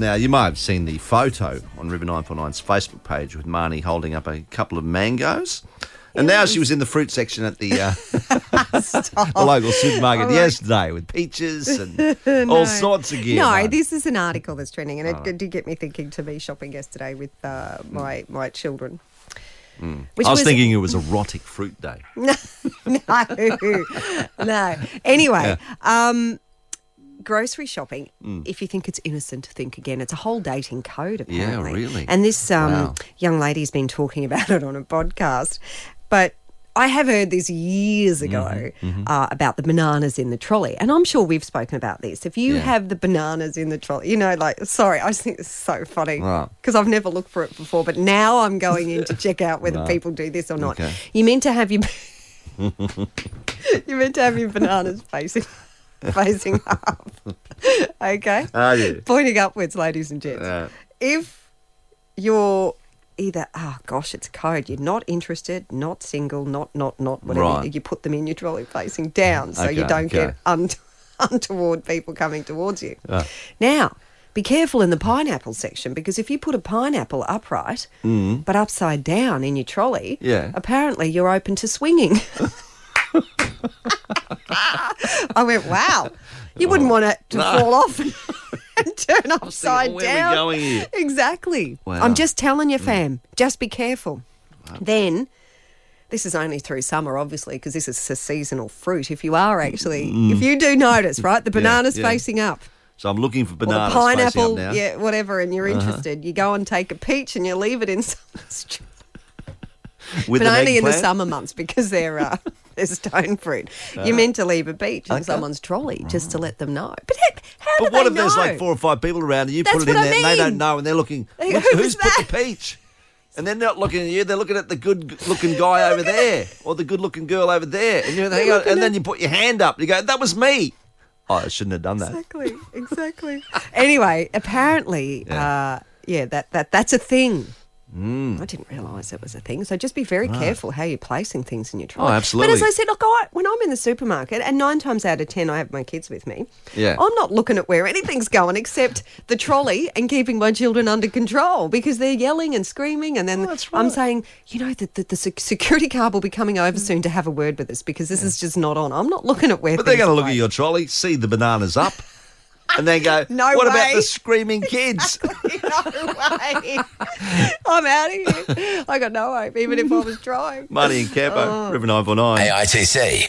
Now, you might have seen the photo on River 949's Facebook page with Marnie holding up a couple of mangoes. And now she was in the fruit section at the, the local supermarket yesterday with peaches and all sorts of gear. No, this is an article that's trending, and it did get me thinking to be shopping yesterday with my children. Mm. I was thinking it was erotic fruit day. No. Anyway, grocery shopping, if you think it's innocent, think again. It's a whole dating code, apparently. Yeah, really. And this young lady's been talking about it on a podcast. But I have heard this years ago about the bananas in the trolley. And I'm sure we've spoken about this. If you have the bananas in the trolley, you know, like, sorry, I just think it's so funny because I've never looked for it before. But now I'm going in to check out whether people do this or not. Okay. You're meant to have your bananas facing up. Okay? Pointing upwards, ladies and gents. If you're it's code. You're not interested, not single, not whatever. Right. You put them in your trolley facing down so you don't get untoward people coming towards you. Now, be careful in the pineapple section because if you put a pineapple upright but upside down in your trolley, apparently you're open to swinging. I went, wow, you wouldn't want it to fall off and turn upside down. Where are we going here? Exactly. Wow. I'm just telling you, fam, just be careful. Wow. Then, this is only through summer, obviously, because this is a seasonal fruit. If you are actually, if you do notice, right, the banana's facing up. So I'm looking for bananas facing up now. Or the pineapple, whatever, and you're interested. You go and take a peach and you leave it in someone's tree. But only in the summer months because they're stone fruit. You're meant to leave a peach in someone's trolley just to let them know. But how do they know? But what if there's like 4 or 5 people around and you put it in there and they don't know and they're looking, who's put the peach? And they're not looking at you, they're looking at the good-looking guy over there or the good-looking girl over there. And, then you put your hand up and you go, that was me. Oh, I shouldn't have done that. Exactly. Anyway, apparently, that's a thing. I didn't realise that was a thing. So just be very careful how you're placing things in your trolley. Oh, absolutely. But as I said, look, when I'm in the supermarket, and 9 times out of 10 I have my kids with me, I'm not looking at where anything's going except the trolley and keeping my children under control because they're yelling and screaming. And then I'm saying, the security guard will be coming over soon to have a word with us because this is just not on. I'm not looking at where. But they're going to look at your trolley, see the bananas up. And then go, about the screaming kids? No way. I'm out of here. I got no hope, even if I was trying. Money in Campo, River 949. AITC.